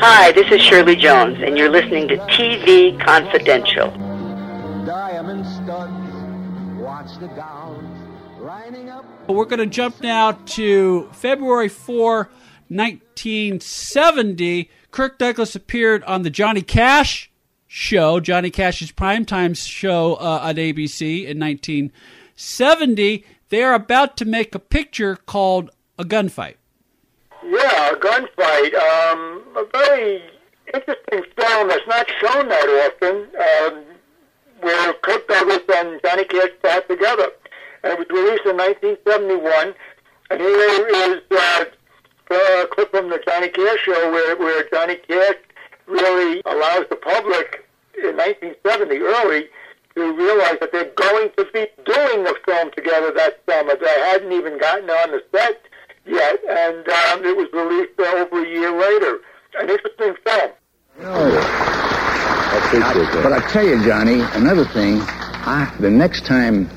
Hi, this is Shirley Jones, and you're listening to TV Confidential. Diamond studs, watch the gowns, lining up. We're going to jump now to February 4, 1970. Kirk Douglas appeared on The Johnny Cash Show, Johnny Cash's primetime show on ABC in 1970. They are about to make a picture called A Gunfight. Yeah, A Gunfight. A very interesting film that's not shown that often, where Kirk Douglas and Johnny Cash sat together. And it was released in 1971. And here is a clip from the Johnny Cash Show where Johnny Cash really allows the public in 1970 early to realize that they're going to be doing the film together that summer. They hadn't even gotten on the set yet, and it was released over a year later. An interesting film. But I tell you, Johnny, another thing, the next time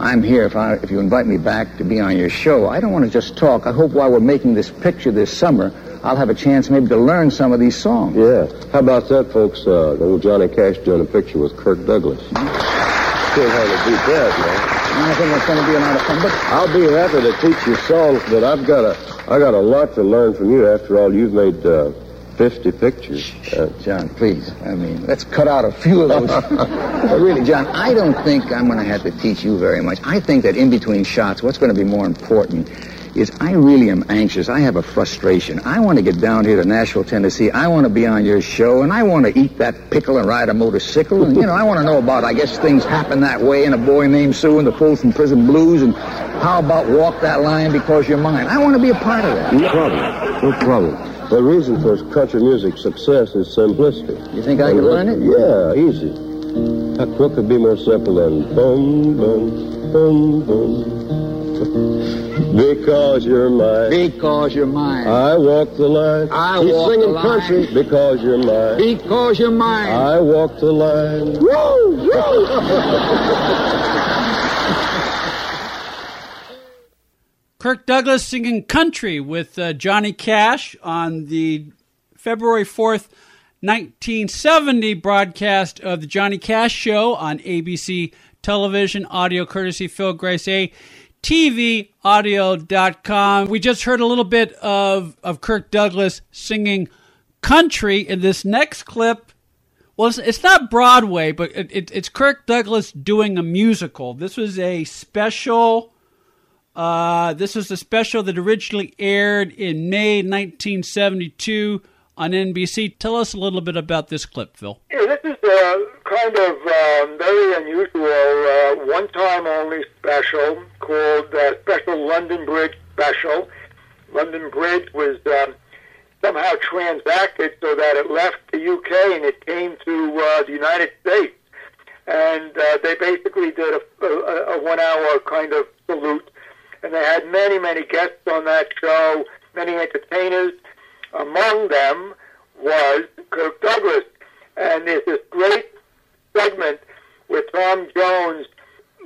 I'm here, if you invite me back to be on your show, I don't want to just talk. I hope while we're making this picture this summer, I'll have a chance maybe to learn some of these songs. Yeah. How about that, folks? Little Johnny Cash doing a picture with Kirk Douglas. Mm-hmm. Still hard to beat that, man. I think it's going to be a lot of fun, but I'll be happy to teach you songs, but I got a lot to learn from you. After all, you've made 50 pictures. John, please. I mean, let's cut out a few of those. But really, John, I don't think I'm going to have to teach you very much. I think that in between shots, what's going to be more important is I really am anxious. I have a frustration. I want to get down here to Nashville, Tennessee. I want to be on your show, and I want to eat that pickle and ride a motorcycle. And, you know, I want to know about, I guess, Things Happen That Way and A Boy Named Sue and the Folks from Prison Blues and how about Walk That Line Because You're Mine. I want to be a part of that. No problem. No problem. The reason for country music's success is simplicity. You think I can learn it? Yeah, easy. What could be more simple than boom, boom, boom, boom? Because you're mine. Because you're mine. I walk the line. I He's walk the line. He's singing country. Because you're mine. Because you're mine. I walk the line. Woo, woo! Kirk Douglas singing country with Johnny Cash on the February 4th, 1970 broadcast of The Johnny Cash Show on ABC Television, audio courtesy Phil Gries, TVAudio.com. We just heard a little bit of Kirk Douglas singing country in this next clip. Well, it's not Broadway, but it's Kirk Douglas doing a musical. This was a special. This was a special that originally aired in May 1972 on NBC. Tell us a little bit about this clip, Phil. Yeah, this is a kind of very unusual one-time-only special called Special London Bridge Special. London Bridge was somehow transacted so that it left the UK and it came to the United States. And they basically did a one-hour kind of salute. And they had many, many guests on that show, many entertainers. Among them was Kirk Douglas. And there's this great segment where Tom Jones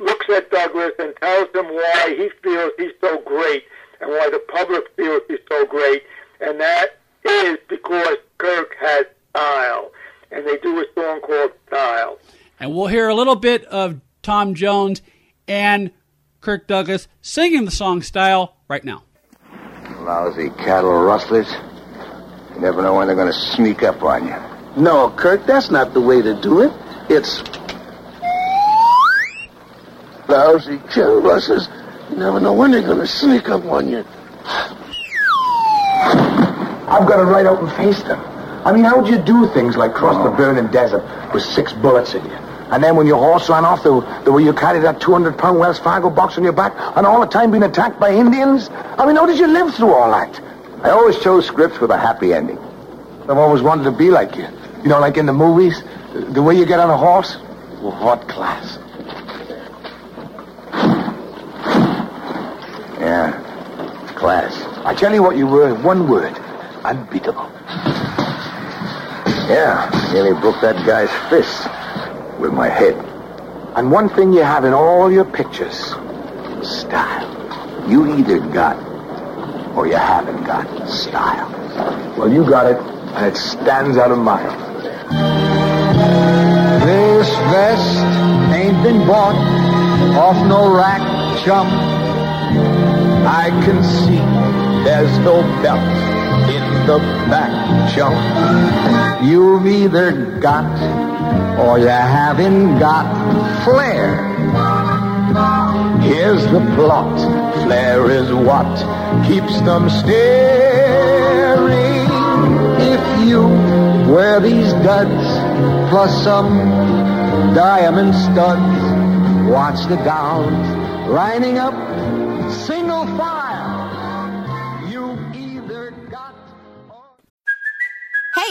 looks at Douglas and tells him why he feels he's so great and why the public feels he's so great. And that is because Kirk has style. And they do a song called Style. And we'll hear a little bit of Tom Jones and Kirk Douglas singing the song Style right now. Lousy cattle rustlers. You never know when they're going to sneak up on you. No, Kirk, that's not the way to do it. It's lousy cattle rustlers. You never know when they're going to sneak up on you. I've got to right out and face them. I mean, how would you do things like cross the burning desert with 6 bullets in you? And then when your horse ran off, the way you carried that 200-pound Wells Fargo box on your back, and all the time being attacked by Indians? I mean, how did you live through all that? I always chose scripts with a happy ending. I've always wanted to be like you. You know, like in the movies, the way you get on a horse. What class? Yeah, class. I tell you what you were in one word. Unbeatable. Yeah, nearly broke that guy's fist. With my head. And one thing you have in all your pictures, style. You either got or you haven't got style. Well, you got it. and it stands out a mile. This vest ain't been bought off no rack, chump. I can see there's no belt in the back, chump. You've either got or you haven't got flair. Here's the plot, flair is what keeps them staring. If you wear these duds plus some diamond studs, watch the gowns lining up single file. You either got or... Hey,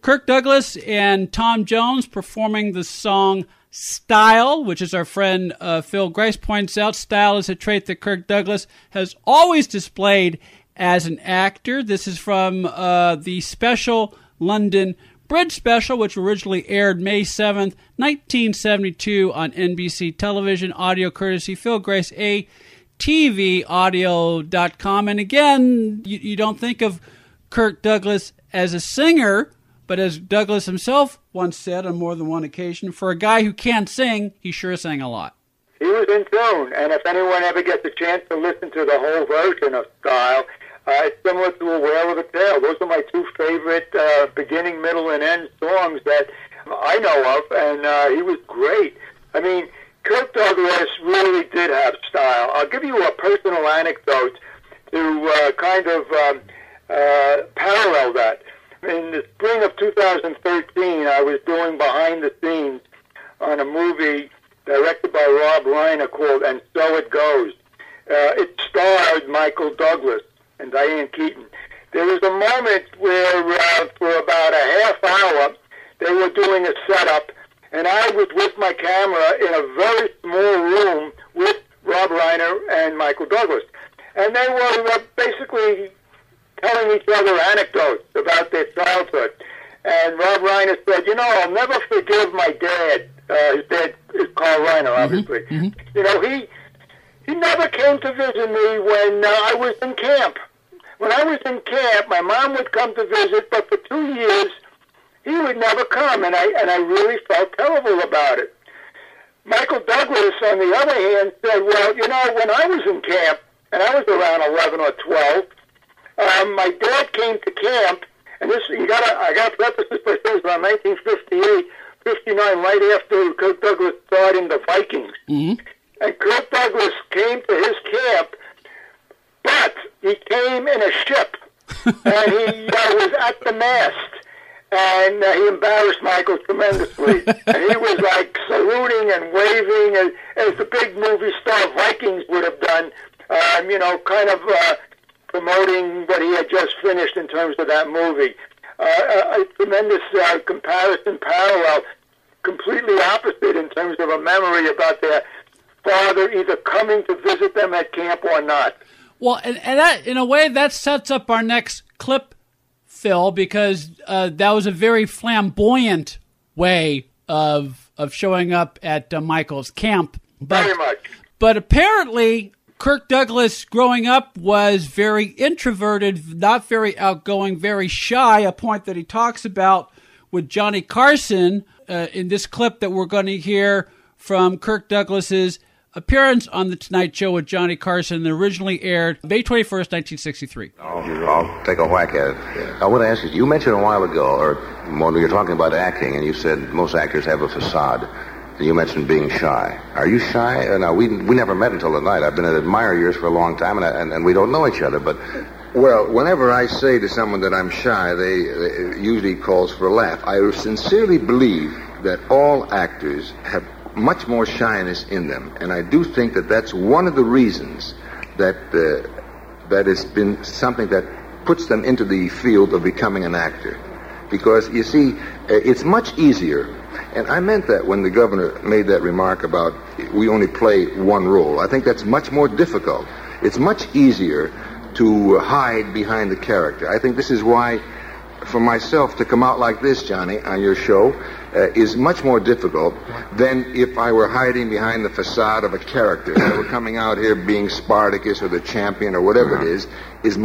Kirk Douglas and Tom Jones performing the song Style, which, as our friend Phil Gries points out, style is a trait that Kirk Douglas has always displayed as an actor. This is from the special London Bridge Special, which originally aired May 7th, 1972 on NBC television, audio courtesy Phil Gries, a TVAudio.com. And again, you don't think of Kirk Douglas as a singer, but as Douglas himself once said on more than one occasion, for a guy who can't sing, he sure sang a lot. He was in tune, and if anyone ever gets a chance to listen to the whole version of Style, it's similar to A Whale of a Tale. Those are my two favorite beginning, middle, and end songs that I know of, and he was great. I mean, Kirk Douglas really did have style. I'll give you a personal anecdote to parallel that. In the spring of 2013, I was doing behind the scenes on a movie directed by Rob Reiner called And So It Goes. It starred Michael Douglas and Diane Keaton. There was a moment where, for about a half hour, they were doing a setup, and I was with my camera in a very small room with Rob Reiner and Michael Douglas. And they were basically telling each other anecdotes about their childhood. And Rob Reiner said, you know, I'll never forgive my dad. His dad is Carl Reiner, obviously. Mm-hmm. You know, he never came to visit me when I was in camp. When I was in camp, my mom would come to visit, but for 2 years, he would never come, and I really felt terrible about it. Michael Douglas, on the other hand, said, well, you know, when I was in camp, and I was around 11 or 12, my dad came to camp, and I got to preface this by saying it was around 1958, 59, right after Kirk Douglas starred in The Vikings. Mm-hmm. And Kirk Douglas came to his camp, but he came in a ship, and he was at the mast, and he embarrassed Michael tremendously. And he was like saluting and waving, and as the big movie star Vikings would have done, you know, kind of... promoting what he had just finished in terms of that movie. A tremendous comparison, parallel, completely opposite in terms of a memory about their father either coming to visit them at camp or not. Well, and that, in a way, that sets up our next clip, Phil, because that was a very flamboyant way of showing up at Michael's camp. But, very much. But apparently... Kirk Douglas, growing up, was very introverted, not very outgoing, very shy, a point that he talks about with Johnny Carson in this clip that we're going to hear from Kirk Douglas's appearance on The Tonight Show with Johnny Carson that originally aired May 21st, 1963. I'll take a whack at it. Yeah. I want to ask you, you mentioned a while ago, or when you were talking about acting, and you said most actors have a facade. You mentioned being shy. Are you shy? No, we never met until tonight. I've been an admirer of yours for a long time, and we don't know each other. But well, whenever I say to someone that I'm shy, they usually calls for a laugh. I sincerely believe that all actors have much more shyness in them, and I do think that that's one of the reasons that that has been something that puts them into the field of becoming an actor. Because, you see, It's much easier. And I meant that when the governor made that remark about we only play one role. I think that's much more difficult. It's much easier to hide behind the character. I think this is why, for myself, to come out like this, Johnny, on your show, is much more difficult than if I were hiding behind the facade of a character. If I were coming out here being Spartacus or the Champion or whatever it is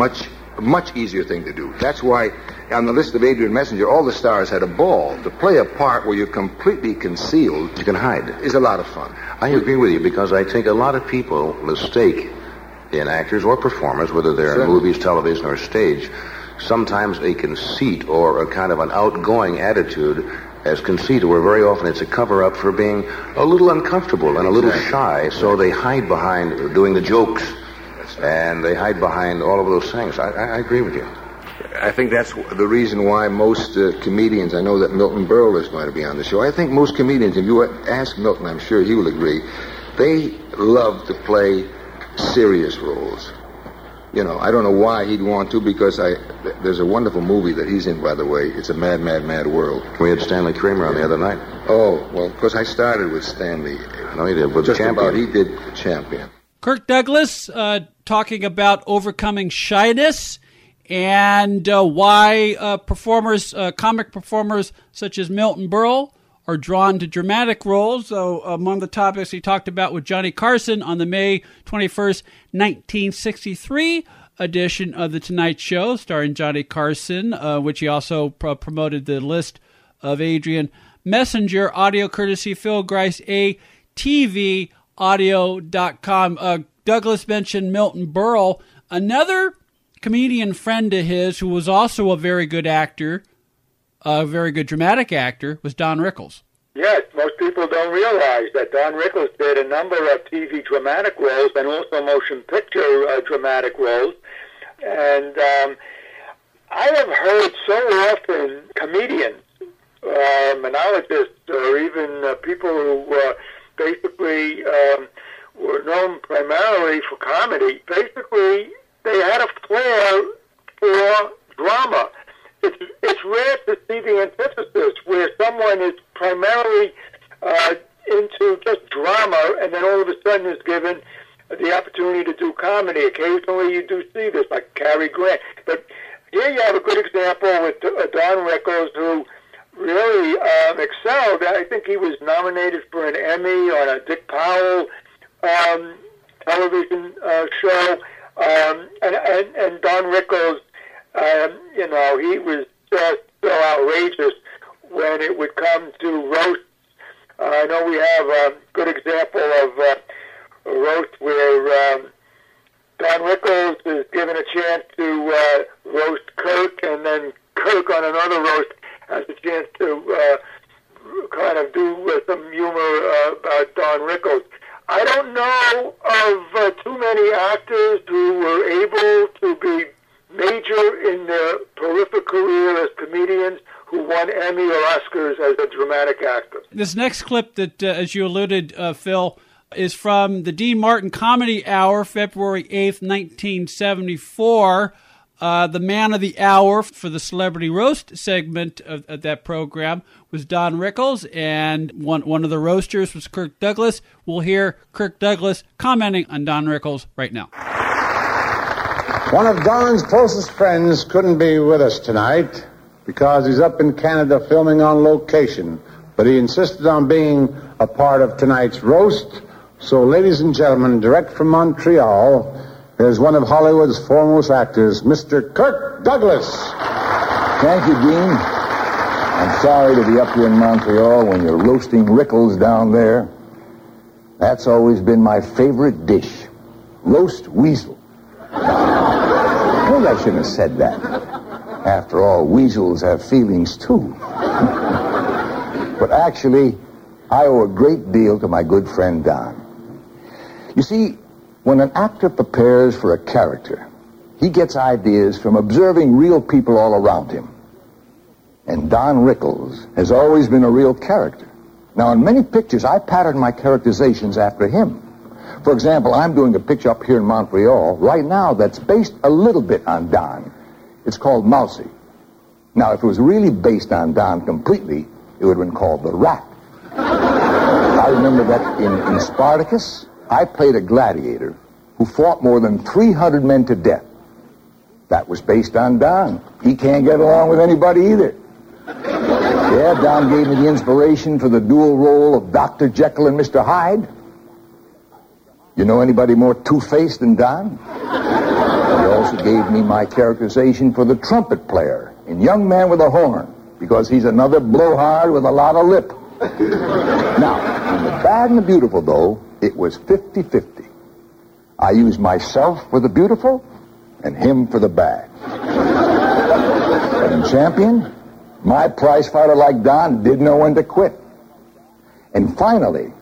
much easier thing to do. That's why on The List of Adrian Messenger, all the stars had a ball. To play a part where you're completely concealed, you can hide, is a lot of fun. I agree with you, because I think a lot of people mistake in actors or performers, whether they're in movies, television, or stage, sometimes a conceit or a kind of an outgoing attitude as conceit, where very often it's a cover-up for being a little uncomfortable and a little shy, so they hide behind doing the jokes. And they hide behind all of those things. I agree with you. I think that's the reason why most comedians, I know that Milton Berle is going to be on the show. I think most comedians, if you ask Milton, I'm sure he will agree, they love to play serious roles. You know, I don't know why he'd want to, because there's a wonderful movie that he's in, by the way. It's a Mad, Mad, Mad World. We had Stanley Kramer on the other night. Oh, well, of course I started with Stanley. No, he did. With just Champion. About, he did Champion. Kirk Douglas talking about overcoming shyness and why performers, comic performers such as Milton Berle are drawn to dramatic roles. So among the topics he talked about with Johnny Carson on the May 21st, 1963 edition of The Tonight Show, starring Johnny Carson, which he also promoted The List of Adrian Messenger, audio courtesy Phil Gries, a TVAudio.com. Douglas mentioned Milton Berle, another comedian friend of his who was also a very good actor, a very good dramatic actor, was Don Rickles. Yes, most people don't realize that Don Rickles did a number of TV dramatic roles and also motion picture dramatic roles. And I have heard so often comedians, monologists, or even people who basically were known primarily for comedy. Basically, they had a flair for drama. It's rare to see the antithesis where someone is primarily into just drama and then all of a sudden is given the opportunity to do comedy. Occasionally you do see this, like Cary Grant. But here you have a good example with Don Rickles, who really excelled. I think he was nominated for an Emmy on a Dick Powell television show. And Don Rickles, you know, he was just so outrageous when it would come to roasts. I know we have a good example of a roast where Don Rickles is given a chance to roast Kirk, and then Kirk on another roast has a chance to kind of do some humor about Don Rickles. I don't know of too many actors who were able to be major in their prolific career as comedians who won Emmy or Oscars as a dramatic actor. This next clip that, as you alluded, Phil, is from the Dean Martin Comedy Hour, February 8th, 1974. The man of the hour for the celebrity roast segment of that program was Don Rickles, and one of the roasters was Kirk Douglas. We'll hear Kirk Douglas commenting on Don Rickles right now. One of Don's closest friends couldn't be with us tonight because he's up in Canada filming on location, but he insisted on being a part of tonight's roast. So, ladies and gentlemen, direct from Montreal, there's one of Hollywood's foremost actors, Mr. Kirk Douglas. Thank you, Dean. I'm sorry to be up here in Montreal when you're roasting Rickles down there. That's always been my favorite dish, roast weasel. I suppose I shouldn't have said that. After all, weasels have feelings, too. But actually, I owe a great deal to my good friend Don. You see, when an actor prepares for a character, he gets ideas from observing real people all around him. And Don Rickles has always been a real character. Now, in many pictures, I pattern my characterizations after him. For example, I'm doing a picture up here in Montreal right now that's based a little bit on Don. It's called Mousy. Now, if it was really based on Don completely, it would have been called The Rat. I remember that in Spartacus, I played a gladiator who fought more than 300 men to death. That was based on Don. He can't get along with anybody either. Yeah, Don gave me the inspiration for the dual role of Dr. Jekyll and Mr. Hyde. You know anybody more two-faced than Don? He also gave me my characterization for the trumpet player in Young Man with a Horn, because he's another blowhard with a lot of lip. Now, in The Bad and the Beautiful, though, it was 50-50. I used myself for the beautiful and him for the bad. And in Champion, my prize fighter like Don didn't know when to quit. And finally,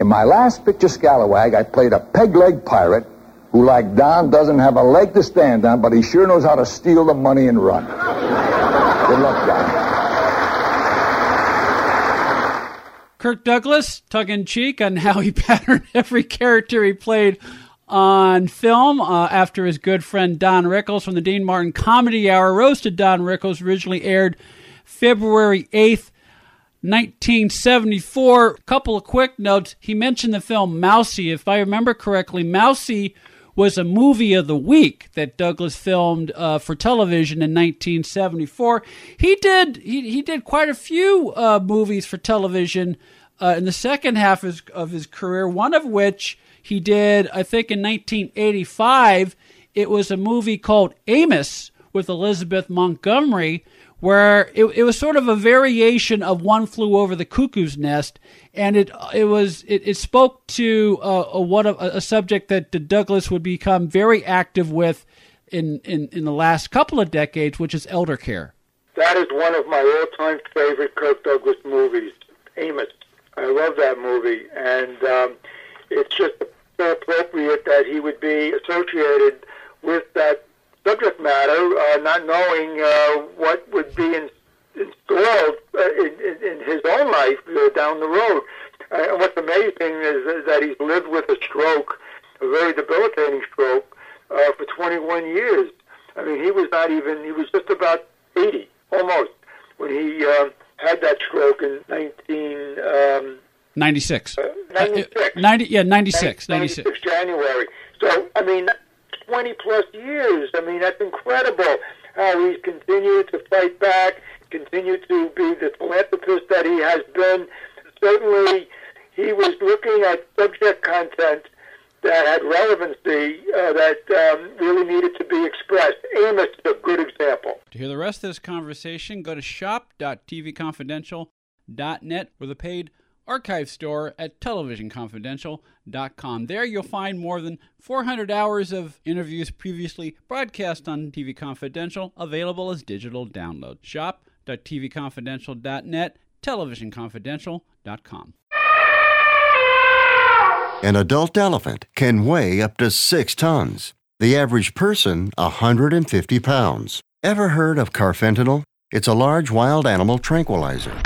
in my last picture, Scalawag, I played a peg-leg pirate who, like Don, doesn't have a leg to stand on, but he sure knows how to steal the money and run. Good luck, Don. Kirk Douglas, tongue-in-cheek on how he patterned every character he played on film after his good friend Don Rickles from the Dean Martin Comedy Hour roasted Don Rickles, originally aired February 8th, 1974. A couple of quick notes. He mentioned the film Mousy. If I remember correctly, Mousy was a movie of the week that Douglas filmed for television in 1974. He did quite a few movies for television in the second half of his career, one of which he did, I think, in 1985. It was a movie called Amos with Elizabeth Montgomery, where it was sort of a variation of One Flew Over the Cuckoo's Nest, and it spoke to a subject that Douglas would become very active with in the last couple of decades, which is elder care. That is one of my all-time favorite Kirk Douglas movies, Amos. I love that movie, and it's just so appropriate that he would be associated with that subject matter, not knowing what would be installed in his own life down the road. And what's amazing is that he's lived with a stroke, a very debilitating stroke, for 21 years. I mean, he was just about 80, almost, when he had that stroke in 96, January. So, I mean, 20-plus years. I mean, that's incredible how he's continued to fight back, continued to be the philanthropist that he has been. Certainly, he was looking at subject content that had relevancy that really needed to be expressed. Amos is a good example. To hear the rest of this conversation, go to shop.tvconfidential.net or the paid archive store at televisionconfidential.com. There you'll find more than 400 hours of interviews previously broadcast on TV Confidential, available as digital download. Shop.tvconfidential.net, televisionconfidential.com. An adult elephant can weigh up to 6 tons. The average person, 150 pounds. Ever heard of carfentanil? It's a large wild animal tranquilizer.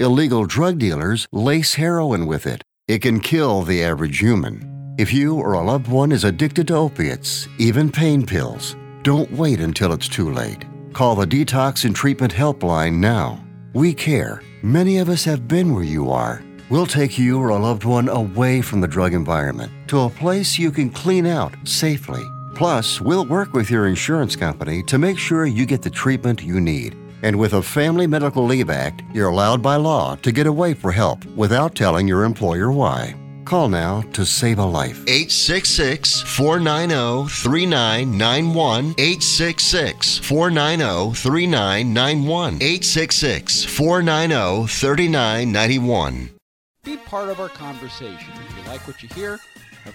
Illegal drug dealers lace heroin with it. It can kill the average human. If you or a loved one is addicted to opiates, even pain pills, don't wait until it's too late. Call the Detox and Treatment Helpline now. We care. Many of us have been where you are. We'll take you or a loved one away from the drug environment to a place you can clean out safely. Plus, we'll work with your insurance company to make sure you get the treatment you need. And with a Family Medical Leave Act, you're allowed by law to get away for help without telling your employer why. Call now to save a life. 866-490-3991. 866-490-3991. 866-490-3991. Be part of our conversation. If you like what you hear, have